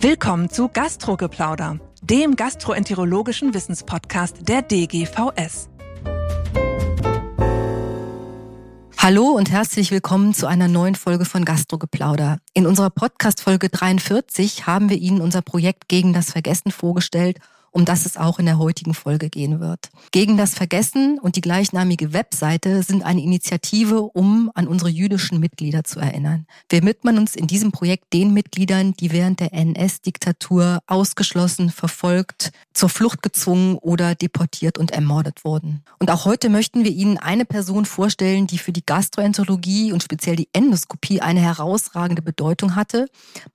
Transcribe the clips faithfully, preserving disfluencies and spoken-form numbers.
Willkommen zu Gastrogeplauder, dem gastroenterologischen Wissenspodcast der D G V S. Hallo und herzlich willkommen zu einer neuen Folge von Gastrogeplauder. In unserer Podcast-Folge dreiundvierzig haben wir Ihnen unser Projekt Gegen das Vergessen vorgestellt, um das es auch in der heutigen Folge gehen wird. Gegen das Vergessen und die gleichnamige Webseite sind eine Initiative, um an unsere jüdischen Mitglieder zu erinnern. Wir widmen uns in diesem Projekt den Mitgliedern, die während der N S-Diktatur ausgeschlossen, verfolgt, zur Flucht gezwungen oder deportiert und ermordet wurden. Und auch heute möchten wir Ihnen eine Person vorstellen, die für die Gastroenterologie und speziell die Endoskopie eine herausragende Bedeutung hatte.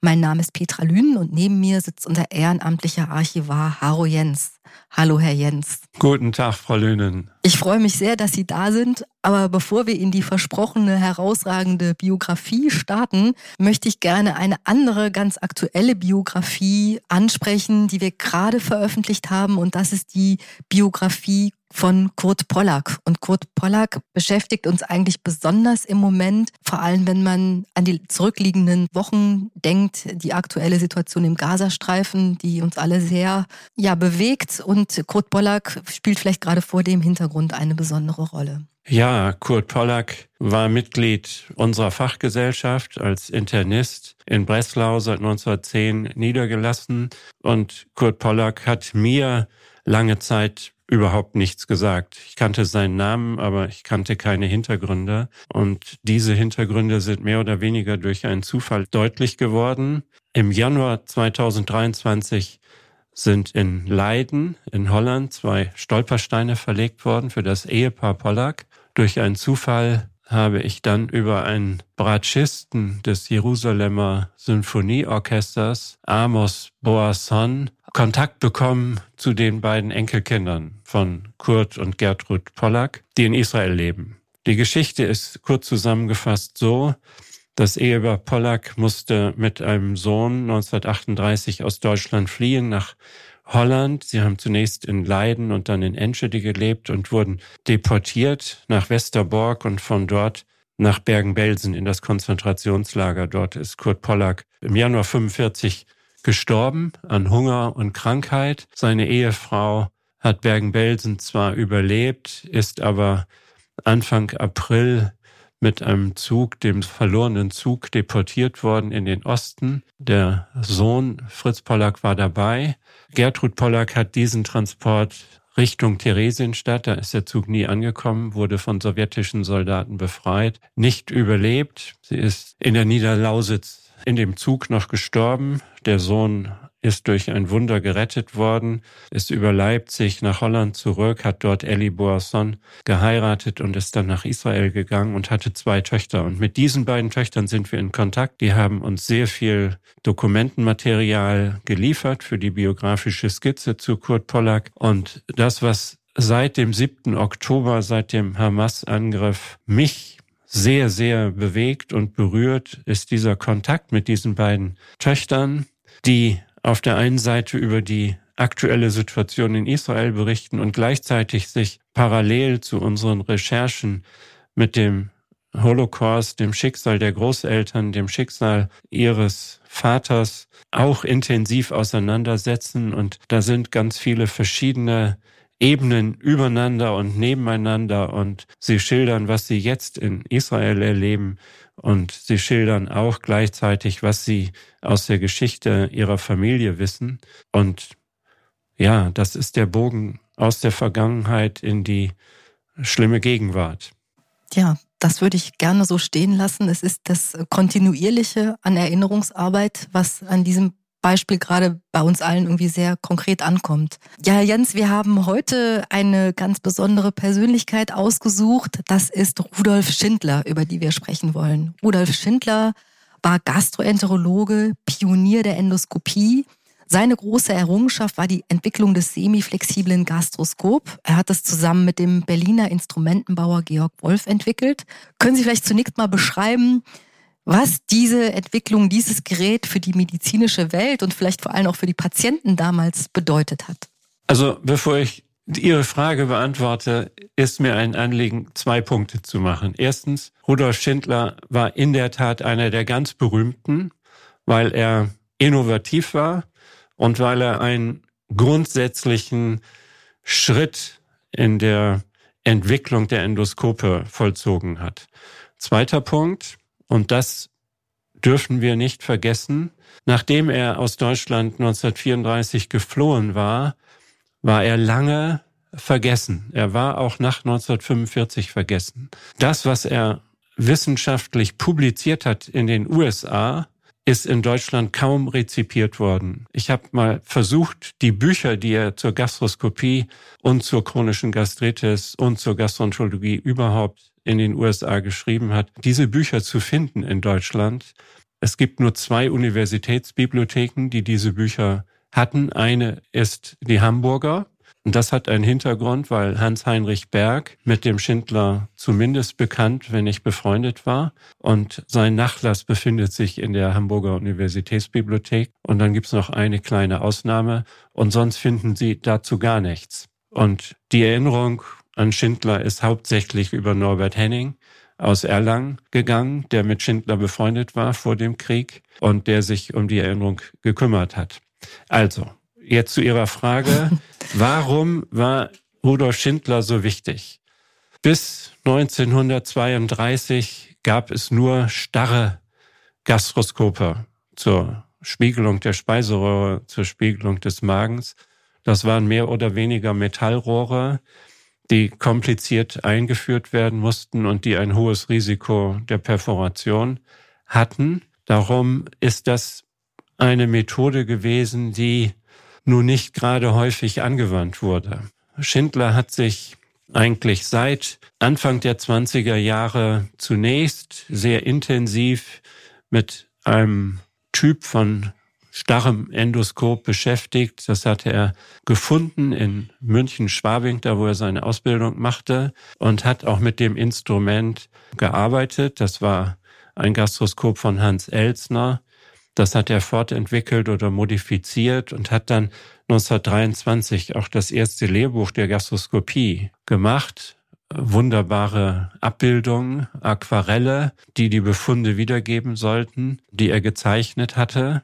Mein Name ist Petra Lynen und neben mir sitzt unser ehrenamtlicher Archivar Harro Jenss. Hallo, Herr Jenss. Guten Tag, Frau Lynen. Ich freue mich sehr, dass Sie da sind. Aber bevor wir in die versprochene, herausragende Biografie starten, möchte ich gerne eine andere, ganz aktuelle Biografie ansprechen, die wir gerade veröffentlicht haben. Und das ist die Biografie von Kurt Pollack. Und Kurt Pollack beschäftigt uns eigentlich besonders im Moment, vor allem wenn man an die zurückliegenden Wochen denkt, die aktuelle Situation im Gazastreifen, die uns alle sehr ja, bewegt. Und Kurt Pollack spielt vielleicht gerade vor dem Hintergrund eine besondere Rolle. Ja, Kurt Pollack war Mitglied unserer Fachgesellschaft, als Internist in Breslau seit neunzehnhundertzehn niedergelassen. Und Kurt Pollack hat mir lange Zeit überhaupt nichts gesagt. Ich kannte seinen Namen, aber ich kannte keine Hintergründe. Und diese Hintergründe sind mehr oder weniger durch einen Zufall deutlich geworden. Im Januar zweitausenddreiundzwanzig sind in Leiden in Holland zwei Stolpersteine verlegt worden für das Ehepaar Pollack. Durch einen Zufall habe ich dann über einen Bratschisten des Jerusalemer Sinfonieorchesters, Amos Boasson, Kontakt bekommen zu den beiden Enkelkindern von Kurt und Gertrud Pollack, die in Israel leben. Die Geschichte ist kurz zusammengefasst so: Das Ehepaar Pollack musste mit einem Sohn neunzehnhundertachtunddreißig aus Deutschland fliehen nach Holland. Sie haben zunächst in Leiden und dann in Enschede gelebt und wurden deportiert nach Westerbork und von dort nach Bergen-Belsen in das Konzentrationslager. Dort ist Kurt Pollack im Januar neunzehnhundertfünfundvierzig gestorben an Hunger und Krankheit. Seine Ehefrau hat Bergen-Belsen zwar überlebt, ist aber Anfang April mit einem Zug, dem verlorenen Zug, deportiert worden in den Osten. Der Sohn Fritz Pollack war dabei. Gertrud Pollack hat diesen Transport Richtung Theresienstadt, da ist der Zug nie angekommen, wurde von sowjetischen Soldaten befreit, nicht überlebt. Sie ist in der Niederlausitz in dem Zug noch gestorben. Der Sohn ist durch ein Wunder gerettet worden, ist über Leipzig nach Holland zurück, hat dort Ellie Boasson geheiratet und ist dann nach Israel gegangen und hatte zwei Töchter. Und mit diesen beiden Töchtern sind wir in Kontakt. Die haben uns sehr viel Dokumentenmaterial geliefert für die biografische Skizze zu Kurt Pollack. Und das, was seit dem siebten Oktober, seit dem Hamas-Angriff mich sehr, sehr bewegt und berührt, ist dieser Kontakt mit diesen beiden Töchtern, die auf der einen Seite über die aktuelle Situation in Israel berichten und gleichzeitig sich parallel zu unseren Recherchen mit dem Holocaust, dem Schicksal der Großeltern, dem Schicksal ihres Vaters auch intensiv auseinandersetzen. Und da sind ganz viele verschiedene Ebenen übereinander und nebeneinander. Und sie schildern, was sie jetzt in Israel erleben. Und sie schildern auch gleichzeitig, was sie aus der Geschichte ihrer Familie wissen. Und ja, das ist der Bogen aus der Vergangenheit in die schlimme Gegenwart. Ja, das würde ich gerne so stehen lassen. Es ist das Kontinuierliche an Erinnerungsarbeit, was an diesem Beispiel gerade bei uns allen irgendwie sehr konkret ankommt. Ja, Herr Jens, wir haben heute eine ganz besondere Persönlichkeit ausgesucht. Das ist Rudolf Schindler, über die wir sprechen wollen. Rudolf Schindler war Gastroenterologe, Pionier der Endoskopie. Seine große Errungenschaft war die Entwicklung des semiflexiblen Gastroskop. Er hat es zusammen mit dem Berliner Instrumentenbauer Georg Wolff entwickelt. Können Sie vielleicht zunächst mal beschreiben, was diese Entwicklung, dieses Gerät für die medizinische Welt und vielleicht vor allem auch für die Patienten damals bedeutet hat? Also bevor ich Ihre Frage beantworte, ist mir ein Anliegen, zwei Punkte zu machen. Erstens, Rudolf Schindler war in der Tat einer der ganz Berühmten, weil er innovativ war und weil er einen grundsätzlichen Schritt in der Entwicklung der Endoskope vollzogen hat. Zweiter Punkt, und das dürfen wir nicht vergessen, nachdem er aus Deutschland neunzehnhundertvierunddreißig geflohen war, war er lange vergessen. Er war auch nach neunzehnhundertfünfundvierzig vergessen. Das, was er wissenschaftlich publiziert hat in den U S A, ist in Deutschland kaum rezipiert worden. Ich habe mal versucht, die Bücher, die er zur Gastroskopie und zur chronischen Gastritis und zur Gastroenterologie überhaupt in den U S A geschrieben hat, diese Bücher zu finden in Deutschland. Es gibt nur zwei Universitätsbibliotheken, die diese Bücher hatten. Eine ist die Hamburger. Und das hat einen Hintergrund, weil Hans-Heinrich Berg mit dem Schindler zumindest bekannt, wenn nicht befreundet war. Und sein Nachlass befindet sich in der Hamburger Universitätsbibliothek. Und dann gibt's noch eine kleine Ausnahme. Und sonst finden Sie dazu gar nichts. Und die Erinnerung an Schindler ist hauptsächlich über Norbert Henning aus Erlangen gegangen, der mit Schindler befreundet war vor dem Krieg und der sich um die Erinnerung gekümmert hat. Also, jetzt zu Ihrer Frage, warum war Rudolf Schindler so wichtig? Bis neunzehnhundertzweiunddreißig gab es nur starre Gastroskope zur Spiegelung der Speiseröhre, zur Spiegelung des Magens. Das waren mehr oder weniger Metallrohre, die kompliziert eingeführt werden mussten und die ein hohes Risiko der Perforation hatten. Darum ist das eine Methode gewesen, die nun nicht gerade häufig angewandt wurde. Schindler hat sich eigentlich seit Anfang der zwanziger Jahre zunächst sehr intensiv mit einem Typ von starrem Endoskop beschäftigt. Das hatte er gefunden in München-Schwabing, da wo er seine Ausbildung machte, und hat auch mit dem Instrument gearbeitet. Das war ein Gastroskop von Hans Elsner. Das hat er fortentwickelt oder modifiziert und hat dann neunzehnhundertdreiundzwanzig auch das erste Lehrbuch der Gastroskopie gemacht. Wunderbare Abbildungen, Aquarelle, die die Befunde wiedergeben sollten, die er gezeichnet hatte.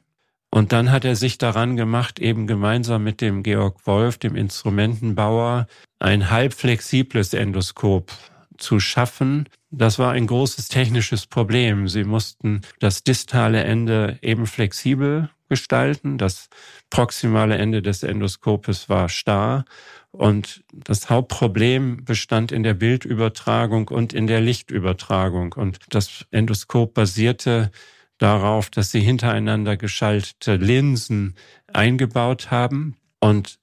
Und dann hat er sich daran gemacht, eben gemeinsam mit dem Georg Wolff, dem Instrumentenbauer, ein halbflexibles Endoskop zu schaffen. Das war ein großes technisches Problem. Sie mussten das distale Ende eben flexibel gestalten. Das proximale Ende des Endoskopes war starr. Und das Hauptproblem bestand in der Bildübertragung und in der Lichtübertragung. Und das Endoskop basierte darauf, dass sie hintereinander geschaltete Linsen eingebaut haben. Und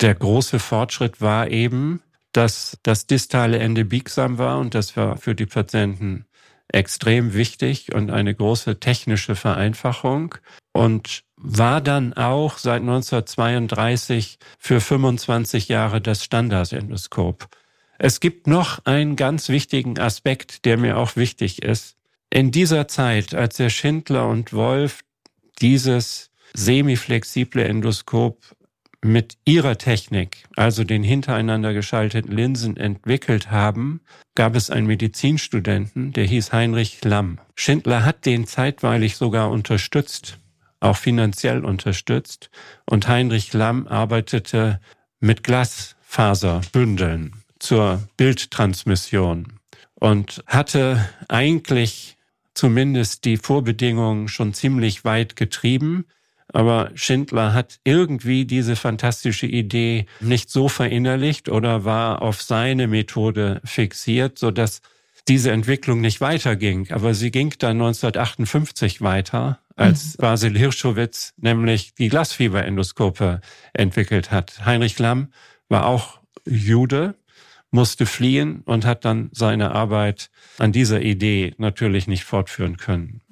der große Fortschritt war eben, dass das distale Ende biegsam war, und das war für die Patienten extrem wichtig und eine große technische Vereinfachung, und war dann auch seit neunzehnhundertzweiunddreißig für fünfundzwanzig Jahre das Standardendoskop. Es gibt noch einen ganz wichtigen Aspekt, der mir auch wichtig ist. In dieser Zeit, als der Schindler und Wolff dieses semiflexible Endoskop mit ihrer Technik, also den hintereinander geschalteten Linsen, entwickelt haben, gab es einen Medizinstudenten, der hieß Heinrich Lamm. Schindler hat den zeitweilig sogar unterstützt, auch finanziell unterstützt, und Heinrich Lamm arbeitete mit Glasfaserbündeln zur Bildtransmission und hatte eigentlich zumindest die Vorbedingungen schon ziemlich weit getrieben. Aber Schindler hat irgendwie diese fantastische Idee nicht so verinnerlicht oder war auf seine Methode fixiert, sodass diese Entwicklung nicht weiterging. Aber sie ging dann neunzehnhundertachtundfünfzig weiter, als mhm. Basil Hirschowitz nämlich die Glasfieberendoskope entwickelt hat. Heinrich Lamm war auch Jude, musste fliehen und hat dann seine Arbeit an dieser Idee natürlich nicht fortführen können.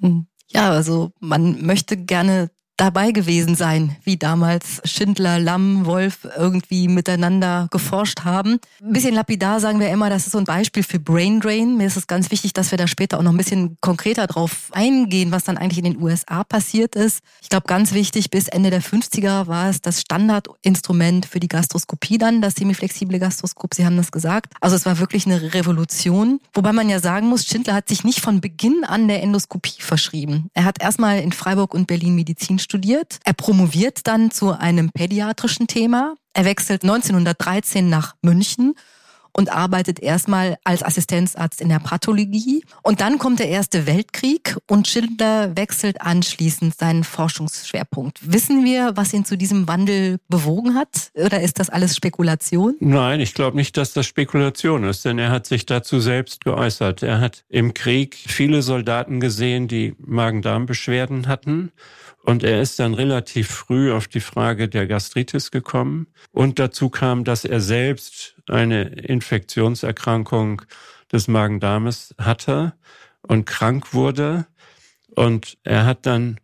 Ja, also man möchte gerne dabei gewesen sein, wie damals Schindler, Lamm, Wolff irgendwie miteinander geforscht haben. Ein bisschen lapidar sagen wir immer, das ist so ein Beispiel für Brain Drain. Mir ist es ganz wichtig, dass wir da später auch noch ein bisschen konkreter drauf eingehen, was dann eigentlich in den U S A passiert ist. Ich glaube, ganz wichtig, bis Ende der fünfziger war es das Standardinstrument für die Gastroskopie dann, das semiflexible Gastroskop, Sie haben das gesagt. Also es war wirklich eine Revolution. Wobei man ja sagen muss, Schindler hat sich nicht von Beginn an der Endoskopie verschrieben. Er hat erstmal in Freiburg und Berlin Medizin studiert studiert. Er promoviert dann zu einem pädiatrischen Thema. Er wechselt neunzehnhundertdreizehn nach München und arbeitet erstmal als Assistenzarzt in der Pathologie. Und dann kommt der Erste Weltkrieg und Schindler wechselt anschließend seinen Forschungsschwerpunkt. Wissen wir, was ihn zu diesem Wandel bewogen hat? Oder ist das alles Spekulation? Nein, ich glaube nicht, dass das Spekulation ist, denn er hat sich dazu selbst geäußert. Er hat im Krieg viele Soldaten gesehen, die Magen-Darm-Beschwerden hatten. Und er ist dann relativ früh auf die Frage der Gastritis gekommen. Und dazu kam, dass er selbst eine Infektionserkrankung des Magen-Darmes hatte und krank wurde. Und er hat dann,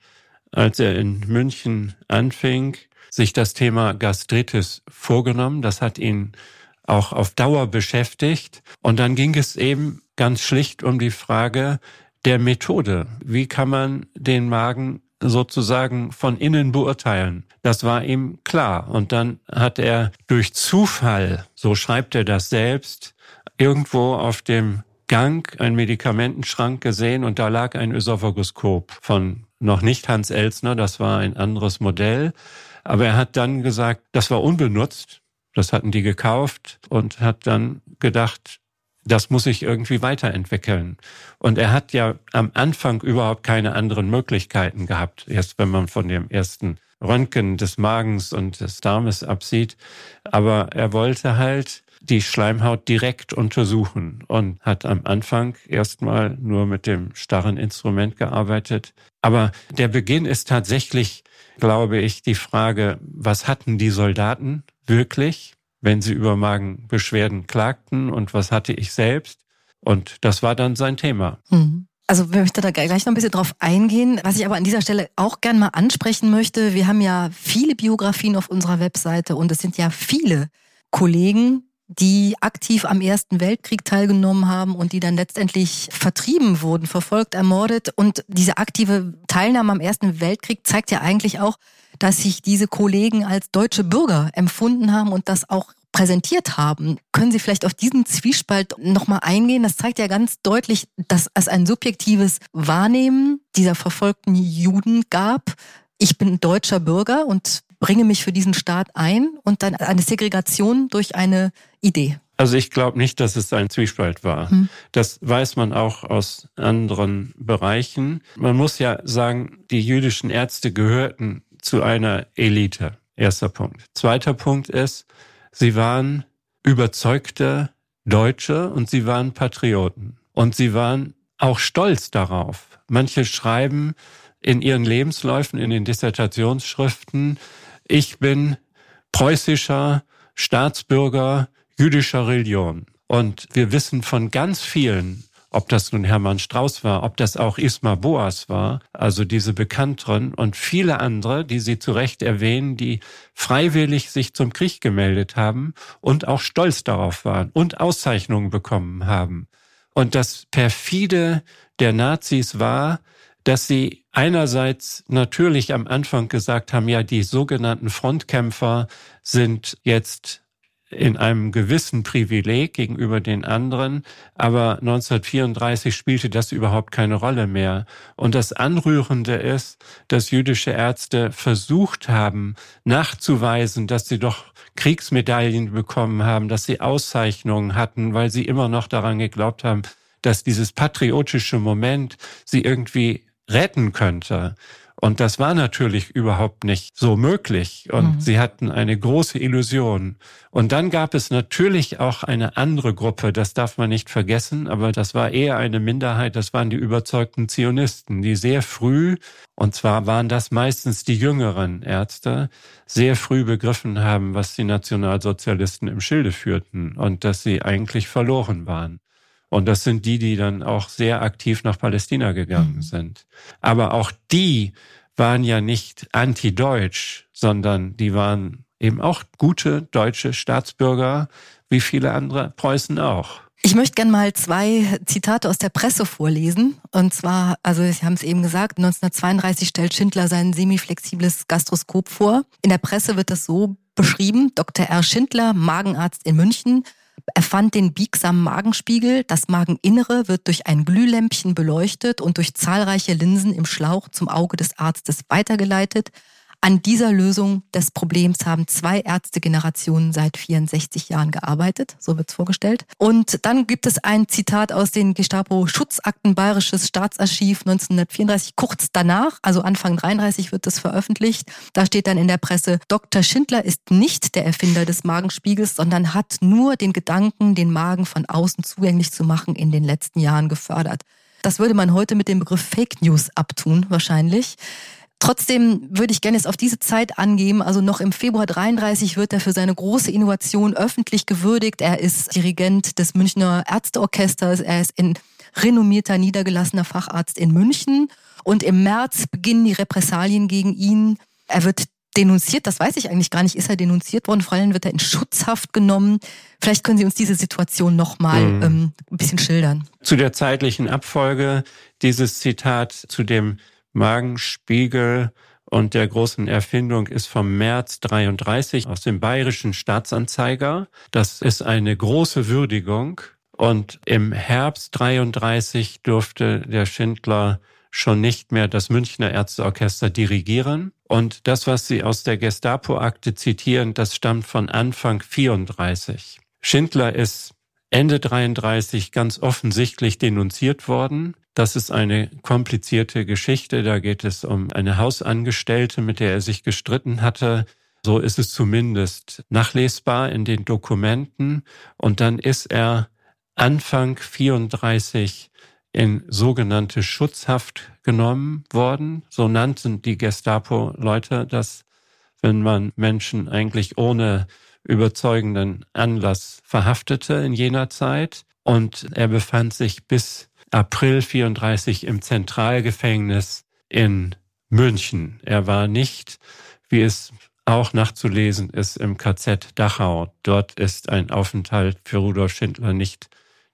als er in München anfing, sich das Thema Gastritis vorgenommen. Das hat ihn auch auf Dauer beschäftigt. Und dann ging es eben ganz schlicht um die Frage der Methode. Wie kann man den Magen sozusagen von innen beurteilen? Das war ihm klar. Und dann hat er durch Zufall, so schreibt er das selbst, irgendwo auf dem Gang einen Medikamentenschrank gesehen und da lag ein Ösophagoskop von noch nicht Hans Elsner, das war ein anderes Modell. Aber er hat dann gesagt, das war unbenutzt, das hatten die gekauft und hat dann gedacht, das muss ich irgendwie weiterentwickeln. Und er hat ja am Anfang überhaupt keine anderen Möglichkeiten gehabt. Erst wenn man von dem ersten Röntgen des Magens und des Darmes absieht. Aber er wollte halt die Schleimhaut direkt untersuchen und hat am Anfang erstmal nur mit dem starren Instrument gearbeitet. Aber der Beginn ist tatsächlich, glaube ich, die Frage, was hatten die Soldaten wirklich, wenn sie über Magenbeschwerden klagten und was hatte ich selbst? Und das war dann sein Thema. Mhm. Also wir möchten da gleich noch ein bisschen drauf eingehen. Was ich aber an dieser Stelle auch gerne mal ansprechen möchte, wir haben ja viele Biografien auf unserer Webseite und es sind ja viele Kollegen, die aktiv am Ersten Weltkrieg teilgenommen haben und die dann letztendlich vertrieben wurden, verfolgt, ermordet. Und diese aktive Teilnahme am Ersten Weltkrieg zeigt ja eigentlich auch, dass sich diese Kollegen als deutsche Bürger empfunden haben und das auch präsentiert haben. Können Sie vielleicht auf diesen Zwiespalt nochmal eingehen? Das zeigt ja ganz deutlich, dass es ein subjektives Wahrnehmen dieser verfolgten Juden gab. Ich bin deutscher Bürger und bringe mich für diesen Staat ein und dann eine Segregation durch eine Idee. Also ich glaube nicht, dass es ein Zwiespalt war. Hm. Das weiß man auch aus anderen Bereichen. Man muss ja sagen, die jüdischen Ärzte gehörten zu einer Elite. Erster Punkt. Zweiter Punkt ist, sie waren überzeugte Deutsche und sie waren Patrioten. Und sie waren auch stolz darauf. Manche schreiben in ihren Lebensläufen, in den Dissertationsschriften, ich bin preußischer Staatsbürger jüdischer Religion. Und wir wissen von ganz vielen, ob das nun Hermann Strauß war, ob das auch Ismar Boas war, also diese Bekannteren und viele andere, die Sie zu Recht erwähnen, die freiwillig sich zum Krieg gemeldet haben und auch stolz darauf waren und Auszeichnungen bekommen haben. Und das Perfide der Nazis war, dass sie einerseits natürlich am Anfang gesagt haben, ja, die sogenannten Frontkämpfer sind jetzt in einem gewissen Privileg gegenüber den anderen, aber neunzehnhundertvierunddreißig spielte das überhaupt keine Rolle mehr. Und das Anrührende ist, dass jüdische Ärzte versucht haben, nachzuweisen, dass sie doch Kriegsmedaillen bekommen haben, dass sie Auszeichnungen hatten, weil sie immer noch daran geglaubt haben, dass dieses patriotische Moment sie irgendwie retten könnte. Und das war natürlich überhaupt nicht so möglich. Und mhm. sie hatten eine große Illusion. Und dann gab es natürlich auch eine andere Gruppe, das darf man nicht vergessen, aber das war eher eine Minderheit, das waren die überzeugten Zionisten, die sehr früh, und zwar waren das meistens die jüngeren Ärzte, sehr früh begriffen haben, was die Nationalsozialisten im Schilde führten und dass sie eigentlich verloren waren. Und das sind die, die dann auch sehr aktiv nach Palästina gegangen sind. Aber auch die waren ja nicht anti-deutsch, sondern die waren eben auch gute deutsche Staatsbürger, wie viele andere Preußen auch. Ich möchte gerne mal zwei Zitate aus der Presse vorlesen. Und zwar, also Sie haben es eben gesagt, neunzehnhundertzweiunddreißig stellt Schindler sein semiflexibles Gastroskop vor. In der Presse wird das so beschrieben: Doktor R. Schindler, Magenarzt in München, erfand den biegsamen Magenspiegel. Das Mageninnere wird durch ein Glühlämpchen beleuchtet und durch zahlreiche Linsen im Schlauch zum Auge des Arztes weitergeleitet. An dieser Lösung des Problems haben zwei Ärztegenerationen seit vierundsechzig Jahren gearbeitet, so wird's vorgestellt. Und dann gibt es ein Zitat aus den Gestapo-Schutzakten Bayerisches Staatsarchiv neunzehnhundertvierunddreißig, kurz danach, also Anfang dreiunddreißig wird das veröffentlicht. Da steht dann in der Presse, Doktor Schindler ist nicht der Erfinder des Magenspiegels, sondern hat nur den Gedanken, den Magen von außen zugänglich zu machen, in den letzten Jahren gefördert. Das würde man heute mit dem Begriff Fake News abtun, wahrscheinlich. Trotzdem würde ich gerne jetzt auf diese Zeit angeben. Also noch im Februar dreiunddreißig wird er für seine große Innovation öffentlich gewürdigt. Er ist Dirigent des Münchner Ärzteorchesters. Er ist ein renommierter, niedergelassener Facharzt in München. Und im März beginnen die Repressalien gegen ihn. Er wird denunziert. Das weiß ich eigentlich gar nicht. Ist er denunziert worden? Vor allem wird er in Schutzhaft genommen. Vielleicht können Sie uns diese Situation nochmal mhm. ähm, ein bisschen schildern. Zu der zeitlichen Abfolge dieses Zitat zu dem Magenspiegel und der großen Erfindung ist vom März dreiunddreißig aus dem Bayerischen Staatsanzeiger. Das ist eine große Würdigung. Und im Herbst dreiunddreißig durfte der Schindler schon nicht mehr das Münchner Ärzteorchester dirigieren. Und das, was Sie aus der Gestapo-Akte zitieren, das stammt von Anfang vierunddreißig. Schindler ist Ende dreiunddreißig ganz offensichtlich denunziert worden. Das ist eine komplizierte Geschichte. Da geht es um eine Hausangestellte, mit der er sich gestritten hatte. So ist es zumindest nachlesbar in den Dokumenten. Und dann ist er Anfang vierunddreißig in sogenannte Schutzhaft genommen worden. So nannten die Gestapo-Leute das, wenn man Menschen eigentlich ohne überzeugenden Anlass verhaftete in jener Zeit. Und er befand sich bis April vierunddreißig im Zentralgefängnis in München. Er war nicht, wie es auch nachzulesen ist, im K Z Dachau. Dort ist ein Aufenthalt für Rudolf Schindler nicht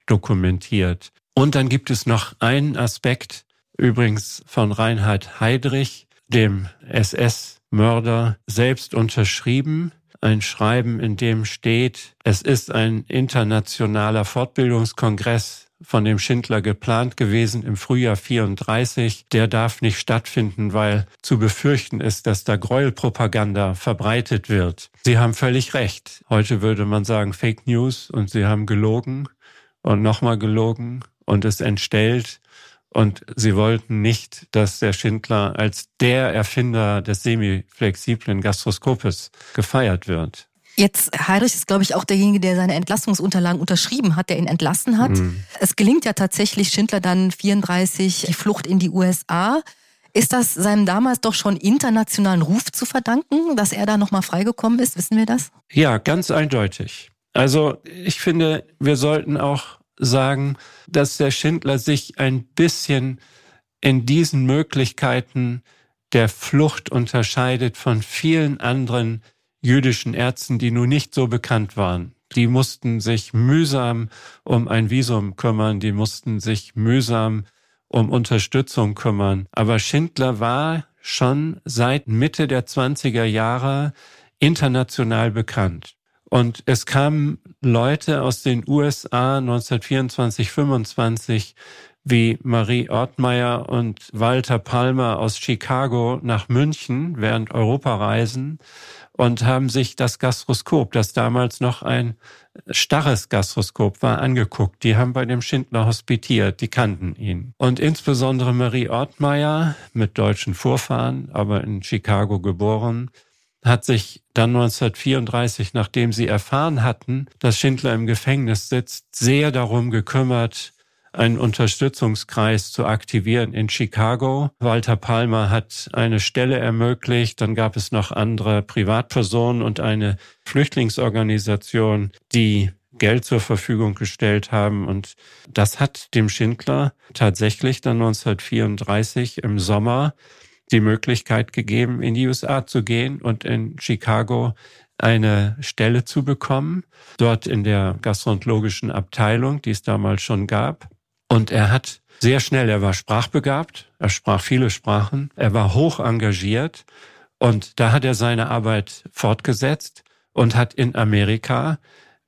dokumentiert. Und dann gibt es noch einen Aspekt, übrigens von Reinhard Heydrich, dem S S-Mörder, selbst unterschrieben. Ein Schreiben, in dem steht, es ist ein internationaler Fortbildungskongress von dem Schindler geplant gewesen im Frühjahr vierunddreißig. Der darf nicht stattfinden, weil zu befürchten ist, dass da Gräuelpropaganda verbreitet wird. Sie haben völlig recht. Heute würde man sagen Fake News und sie haben gelogen und nochmal gelogen und es entstellt. Und sie wollten nicht, dass der Schindler als der Erfinder des semiflexiblen Gastroskopes gefeiert wird. Jetzt, Heydrich ist, glaube ich, auch derjenige, der seine Entlassungsunterlagen unterschrieben hat, der ihn entlassen hat. Mhm. Es gelingt ja tatsächlich Schindler dann vierunddreißig die Flucht in die U S A. Ist das seinem damals doch schon internationalen Ruf zu verdanken, dass er da nochmal freigekommen ist? Wissen wir das? Ja, ganz eindeutig. Also ich finde, wir sollten auch sagen, dass der Schindler sich ein bisschen in diesen Möglichkeiten der Flucht unterscheidet von vielen anderen jüdischen Ärzten, die nun nicht so bekannt waren. Die mussten sich mühsam um ein Visum kümmern, die mussten sich mühsam um Unterstützung kümmern. Aber Schindler war schon seit Mitte der zwanziger Jahre international bekannt. Und es kamen Leute aus den U S A neunzehnhundertvierundzwanzig, fünfundzwanzig wie Marie Ortmayer und Walter Palmer aus Chicago nach München während Europareisen und haben sich das Gastroskop, das damals noch ein starres Gastroskop war, angeguckt. Die haben bei dem Schindler hospitiert, die kannten ihn. Und insbesondere Marie Ortmayer, mit deutschen Vorfahren, aber in Chicago geboren, hat sich dann neunzehnhundertvierunddreißig, nachdem sie erfahren hatten, dass Schindler im Gefängnis sitzt, sehr darum gekümmert, einen Unterstützungskreis zu aktivieren in Chicago. Walter Palmer hat eine Stelle ermöglicht, dann gab es noch andere Privatpersonen und eine Flüchtlingsorganisation, die Geld zur Verfügung gestellt haben. Und das hat dem Schindler tatsächlich dann neunzehnhundertvierunddreißig im Sommer die Möglichkeit gegeben, in die U S A zu gehen und in Chicago eine Stelle zu bekommen, dort in der gastroenterologischen Abteilung, die es damals schon gab. Und er hat sehr schnell, er war sprachbegabt, er sprach viele Sprachen, er war hoch engagiert und da hat er seine Arbeit fortgesetzt und hat in Amerika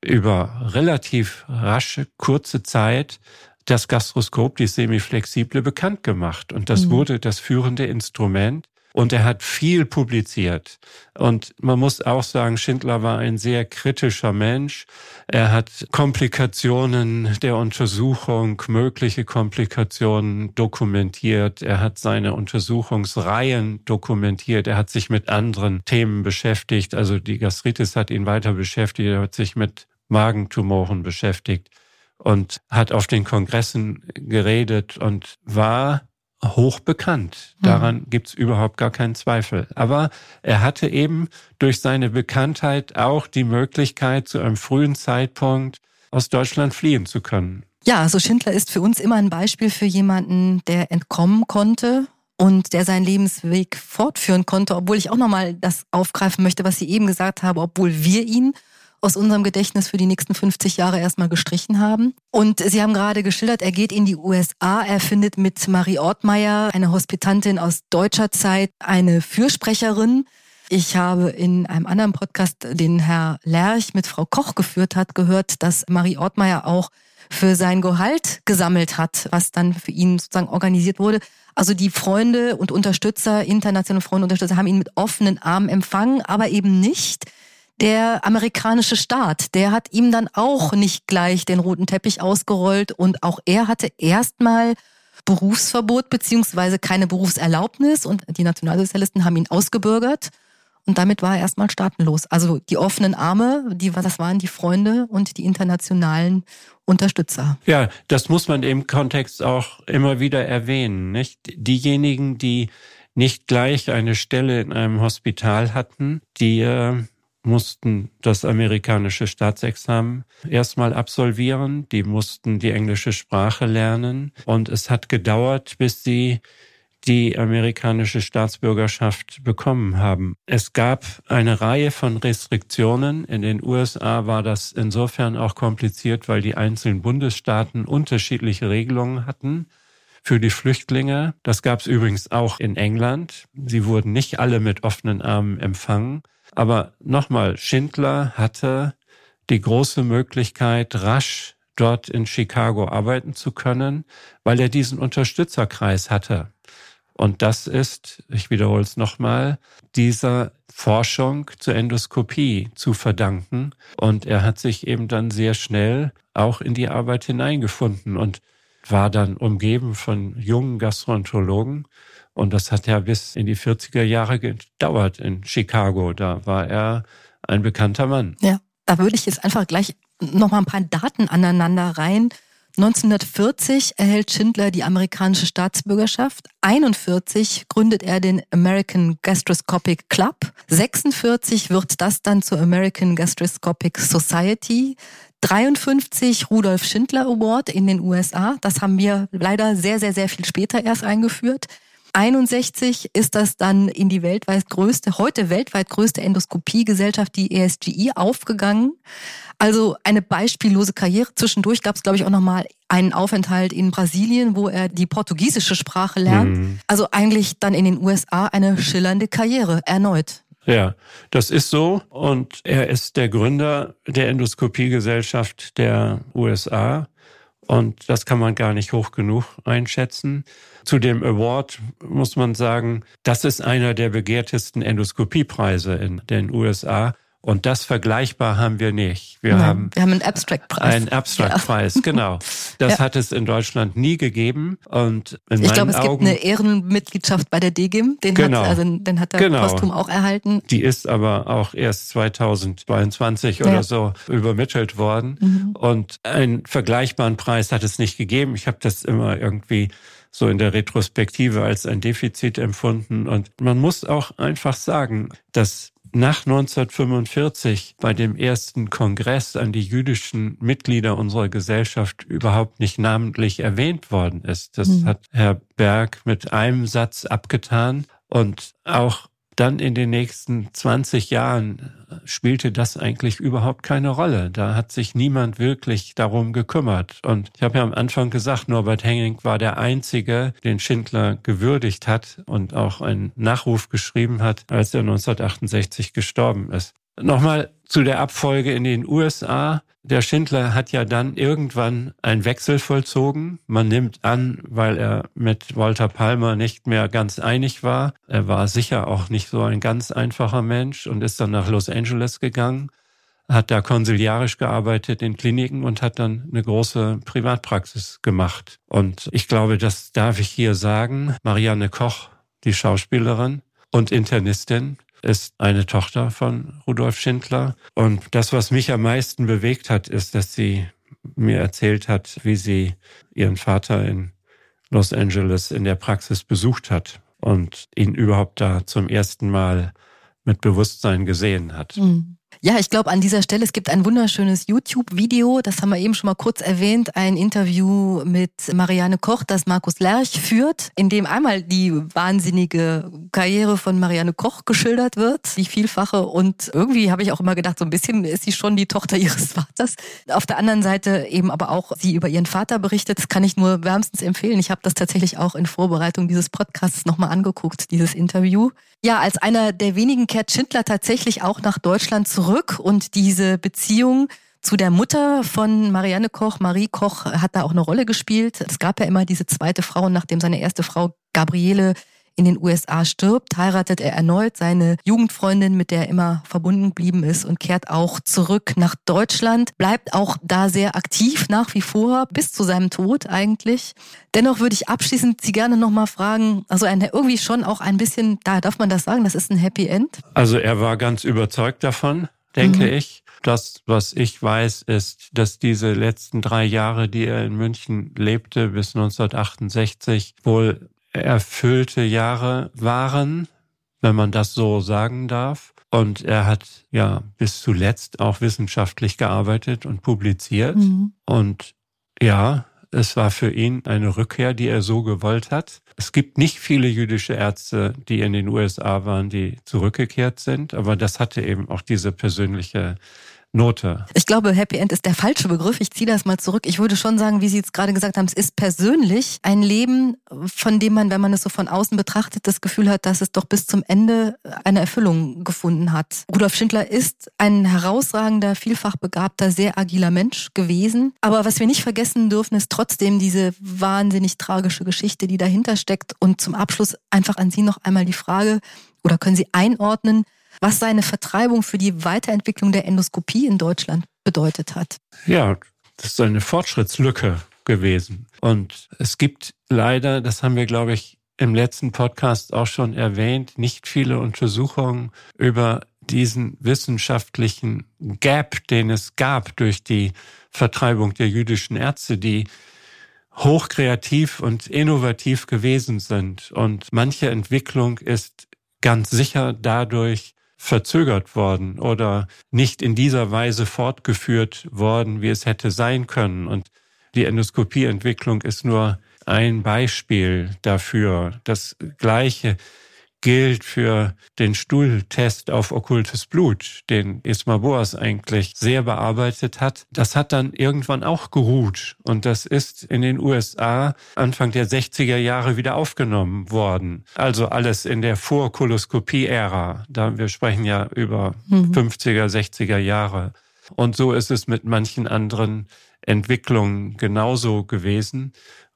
über relativ rasche, kurze Zeit das Gastroskop, die semiflexible, bekannt gemacht. Und das mhm. wurde das führende Instrument. Und er hat viel publiziert. Und man muss auch sagen, Schindler war ein sehr kritischer Mensch. Er hat Komplikationen der Untersuchung, mögliche Komplikationen dokumentiert. Er hat seine Untersuchungsreihen dokumentiert. Er hat sich mit anderen Themen beschäftigt. Also die Gastritis hat ihn weiter beschäftigt. Er hat sich mit Magentumoren beschäftigt und hat auf den Kongressen geredet und war hochbekannt. Daran gibt's überhaupt gar keinen Zweifel. Aber er hatte eben durch seine Bekanntheit auch die Möglichkeit, zu einem frühen Zeitpunkt aus Deutschland fliehen zu können. Ja, also Schindler ist für uns immer ein Beispiel für jemanden, der entkommen konnte und der seinen Lebensweg fortführen konnte, obwohl ich auch nochmal das aufgreifen möchte, was Sie eben gesagt haben, obwohl wir ihn aus unserem Gedächtnis für die nächsten fünfzig Jahre erstmal gestrichen haben. Und Sie haben gerade geschildert, er geht in die U S A, er findet mit Marie Ortmayer, eine Hospitantin aus deutscher Zeit, eine Fürsprecherin. Ich habe in einem anderen Podcast, den Herr Lerch mit Frau Koch geführt hat, gehört, dass Marie Ortmayer auch für sein Gehalt gesammelt hat, was dann für ihn sozusagen organisiert wurde. Also die Freunde und Unterstützer, internationale Freunde und Unterstützer, haben ihn mit offenen Armen empfangen, aber eben nicht der amerikanische Staat, der hat ihm dann auch nicht gleich den roten Teppich ausgerollt und auch er hatte erstmal Berufsverbot beziehungsweise keine Berufserlaubnis und die Nationalsozialisten haben ihn ausgebürgert und damit war er erstmal staatenlos. Also die offenen Arme, die, das waren die Freunde und die internationalen Unterstützer. Ja, das muss man im Kontext auch immer wieder erwähnen, nicht? Diejenigen, die nicht gleich eine Stelle in einem Hospital hatten, die mussten das amerikanische Staatsexamen erstmal absolvieren, die mussten die englische Sprache lernen und es hat gedauert, bis sie die amerikanische Staatsbürgerschaft bekommen haben. Es gab eine Reihe von Restriktionen. In den U S A war das insofern auch kompliziert, weil die einzelnen Bundesstaaten unterschiedliche Regelungen hatten für die Flüchtlinge. Das gab es übrigens auch in England. Sie wurden nicht alle mit offenen Armen empfangen. Aber nochmal, Schindler hatte die große Möglichkeit, rasch dort in Chicago arbeiten zu können, weil er diesen Unterstützerkreis hatte. Und das ist, ich wiederhole es nochmal, dieser Forschung zur Endoskopie zu verdanken. Und er hat sich eben dann sehr schnell auch in die Arbeit hineingefunden und war dann umgeben von jungen Gastroenterologen. Und das hat ja bis in die vierziger Jahre gedauert in Chicago. Da war er ein bekannter Mann. Ja, da würde ich jetzt einfach gleich nochmal ein paar Daten aneinander reihen. neunzehnhundertvierzig erhält Schindler die amerikanische Staatsbürgerschaft. einundvierzig gründet er den American Gastroscopic Club. sechsundvierzig wird das dann zur American Gastroscopic Society. dreiundfünfzig Rudolf Schindler Award in den U S A. Das haben wir leider sehr, sehr, sehr viel später erst eingeführt. einundsechzig ist das dann in die weltweit größte, heute weltweit größte Endoskopiegesellschaft, die E S G I, aufgegangen. Also eine beispiellose Karriere. Zwischendurch gab es, glaube ich, auch nochmal einen Aufenthalt in Brasilien, wo er die portugiesische Sprache lernt. Mhm. Also eigentlich dann in den U S A eine schillernde Karriere, erneut. Ja, das ist so. Und er ist der Gründer der Endoskopiegesellschaft der U S A. Und das kann man gar nicht hoch genug einschätzen. Zu dem Award muss man sagen, das ist einer der begehrtesten Endoskopiepreise in den U S A. Und das vergleichbar haben wir nicht. Wir, Nein, haben, wir haben einen Abstract-Preis. Einen Abstract-Preis, ja. Genau. Das ja. hat es in Deutschland nie gegeben. Und in ich glaube, es Augen, gibt eine Ehrenmitgliedschaft bei der D G I M. Den, genau, hat, also, den hat er genau. posthum auch erhalten. Die ist aber auch erst zweitausendzweiundzwanzig ja. oder so übermittelt worden. Mhm. Und einen vergleichbaren Preis hat es nicht gegeben. Ich habe das immer irgendwie so in der Retrospektive als ein Defizit empfunden. Und man muss auch einfach sagen, dass nach neunzehnhundertfünfundvierzig bei dem ersten Kongress an die jüdischen Mitglieder unserer Gesellschaft überhaupt nicht namentlich erwähnt worden ist. Das mhm. hat Herr Berg mit einem Satz abgetan. Und auch dann in den nächsten zwanzig Jahren spielte das eigentlich überhaupt keine Rolle. Da hat sich niemand wirklich darum gekümmert. Und ich habe ja am Anfang gesagt, Norbert Henning war der Einzige, den Schindler gewürdigt hat und auch einen Nachruf geschrieben hat, als er neunzehnhundertachtundsechzig gestorben ist. Nochmal zu der Abfolge in den U S A. Der Schindler hat ja dann irgendwann einen Wechsel vollzogen. Man nimmt an, weil er mit Walter Palmer nicht mehr ganz einig war. Er war sicher auch nicht so ein ganz einfacher Mensch und ist dann nach Los Angeles gegangen, hat da konsiliarisch gearbeitet in Kliniken und hat dann eine große Privatpraxis gemacht. Und ich glaube, das darf ich hier sagen. Marianne Koch, die Schauspielerin und Internistin, ist eine Tochter von Rudolf Schindler. Und das, was mich am meisten bewegt hat, ist, dass sie mir erzählt hat, wie sie ihren Vater in Los Angeles in der Praxis besucht hat und ihn überhaupt da zum ersten Mal mit Bewusstsein gesehen hat. Mhm. Ja, ich glaube an dieser Stelle, es gibt ein wunderschönes YouTube-Video, das haben wir eben schon mal kurz erwähnt, ein Interview mit Marianne Koch, das Markus Lerch führt, in dem einmal die wahnsinnige Karriere von Marianne Koch geschildert wird, die vielfache, und irgendwie habe ich auch immer gedacht, so ein bisschen ist sie schon die Tochter ihres Vaters. Auf der anderen Seite eben aber auch sie über ihren Vater berichtet, das kann ich nur wärmstens empfehlen. Ich habe das tatsächlich auch in Vorbereitung dieses Podcasts nochmal angeguckt, dieses Interview. Ja, als einer der wenigen kehrt Schindler tatsächlich auch nach Deutschland zurück. Und diese Beziehung zu der Mutter von Marianne Koch, Marie Koch, hat da auch eine Rolle gespielt. Es gab ja immer diese zweite Frau, nachdem seine erste Frau Gabriele in den U S A stirbt, heiratet er erneut seine Jugendfreundin, mit der er immer verbunden geblieben ist, und kehrt auch zurück nach Deutschland, bleibt auch da sehr aktiv nach wie vor, bis zu seinem Tod eigentlich. Dennoch würde ich abschließend Sie gerne nochmal fragen, also ein, irgendwie schon auch ein bisschen, da darf man das sagen, das ist ein Happy End? Also er war ganz überzeugt davon, denke mhm. ich. Das, was ich weiß, ist, dass diese letzten drei Jahre, die er in München lebte, bis neunzehnhundertachtundsechzig, wohl erfüllte Jahre waren, wenn man das so sagen darf. Und er hat ja bis zuletzt auch wissenschaftlich gearbeitet und publiziert. Mhm. Und ja, es war für ihn eine Rückkehr, die er so gewollt hat. Es gibt nicht viele jüdische Ärzte, die in den U S A waren, die zurückgekehrt sind. Aber das hatte eben auch diese persönliche Note. Ich glaube, Happy End ist der falsche Begriff. Ich ziehe das mal zurück. Ich würde schon sagen, wie Sie jetzt gerade gesagt haben, es ist persönlich ein Leben, von dem man, wenn man es so von außen betrachtet, das Gefühl hat, dass es doch bis zum Ende eine Erfüllung gefunden hat. Rudolf Schindler ist ein herausragender, vielfach begabter, sehr agiler Mensch gewesen. Aber was wir nicht vergessen dürfen, ist trotzdem diese wahnsinnig tragische Geschichte, die dahinter steckt. Und zum Abschluss einfach an Sie noch einmal die Frage, oder können Sie einordnen, was seine Vertreibung für die Weiterentwicklung der Endoskopie in Deutschland bedeutet hat? Ja, das ist eine Fortschrittslücke gewesen. Und es gibt leider, das haben wir, glaube ich, im letzten Podcast auch schon erwähnt, nicht viele Untersuchungen über diesen wissenschaftlichen Gap, den es gab durch die Vertreibung der jüdischen Ärzte, die hochkreativ und innovativ gewesen sind. Und manche Entwicklung ist ganz sicher dadurch verzögert worden oder nicht in dieser Weise fortgeführt worden, wie es hätte sein können. Und die Endoskopieentwicklung ist nur ein Beispiel dafür. Das Gleiche gilt für den Stuhltest auf okkultes Blut, den Ismar Boas eigentlich sehr bearbeitet hat. Das hat dann irgendwann auch geruht. Und das ist in den U S A Anfang der sechziger Jahre wieder aufgenommen worden. Also alles in der Vorkoloskopie-Ära. Da wir sprechen ja über mhm. fünfziger, sechziger Jahre. Und so ist es mit manchen anderen Entwicklungen genauso gewesen.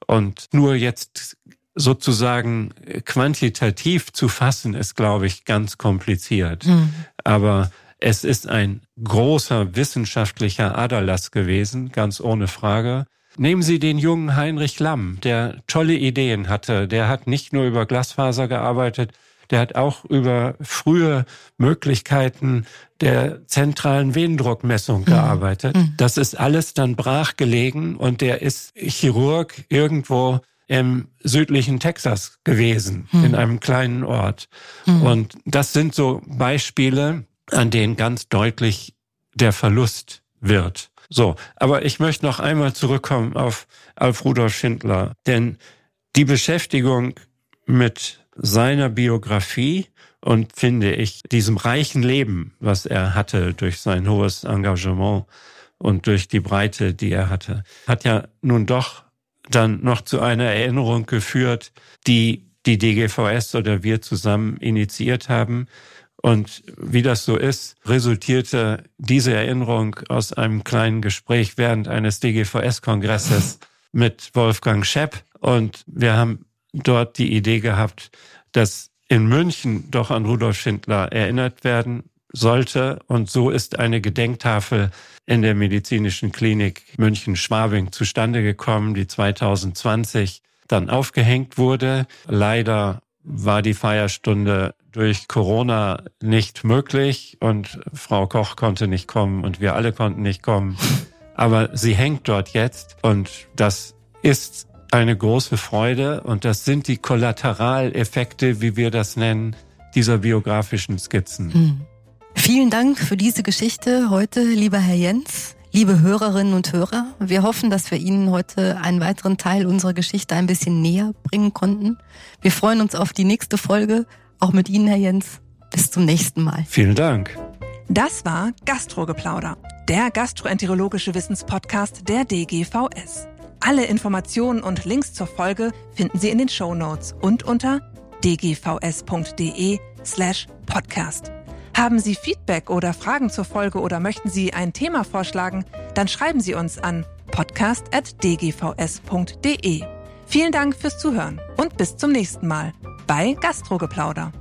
Und nur jetzt sozusagen quantitativ zu fassen, ist, glaube ich, ganz kompliziert. Mhm. Aber es ist ein großer wissenschaftlicher Aderlass gewesen, ganz ohne Frage. Nehmen Sie den jungen Heinrich Lamm, der tolle Ideen hatte. Der hat nicht nur über Glasfaser gearbeitet, der hat auch über frühe Möglichkeiten der zentralen Venendruckmessung gearbeitet. Mhm. Das ist alles dann brachgelegen und der ist Chirurg irgendwo im südlichen Texas gewesen, hm. in einem kleinen Ort. Hm. Und das sind so Beispiele, an denen ganz deutlich der Verlust wird. So, aber ich möchte noch einmal zurückkommen auf, auf Rudolf Schindler, denn die Beschäftigung mit seiner Biografie und, finde ich, diesem reichen Leben, was er hatte durch sein hohes Engagement und durch die Breite, die er hatte, hat ja nun doch dann noch zu einer Erinnerung geführt, die die D G V S oder wir zusammen initiiert haben Und wie das so ist, resultierte diese Erinnerung aus einem kleinen Gespräch während eines D G V S-Kongresses mit Wolfgang Schepp. Und wir haben dort die Idee gehabt, dass in München doch an Rudolf Schindler erinnert werden sollte. Und so ist eine Gedenktafel in der medizinischen Klinik München-Schwabing zustande gekommen, die zweitausendzwanzig dann aufgehängt wurde. Leider war die Feierstunde durch Corona nicht möglich und Frau Koch konnte nicht kommen und wir alle konnten nicht kommen. Aber sie hängt dort jetzt und das ist eine große Freude und das sind die Kollateraleffekte, wie wir das nennen, dieser biografischen Skizzen. Mhm. Vielen Dank für diese Geschichte heute, lieber Herr Jenss, liebe Hörerinnen und Hörer. Wir hoffen, dass wir Ihnen heute einen weiteren Teil unserer Geschichte ein bisschen näher bringen konnten. Wir freuen uns auf die nächste Folge, auch mit Ihnen, Herr Jenss. Bis zum nächsten Mal. Vielen Dank. Das war Gastrogeplauder, der gastroenterologische Wissenspodcast der D G V S. Alle Informationen und Links zur Folge finden Sie in den Shownotes und unter dgvs.de slash podcast. Haben Sie Feedback oder Fragen zur Folge oder möchten Sie ein Thema vorschlagen, dann schreiben Sie uns an podcast at d g v s punkt d e. Vielen Dank fürs Zuhören und bis zum nächsten Mal bei Gastrogeplauder.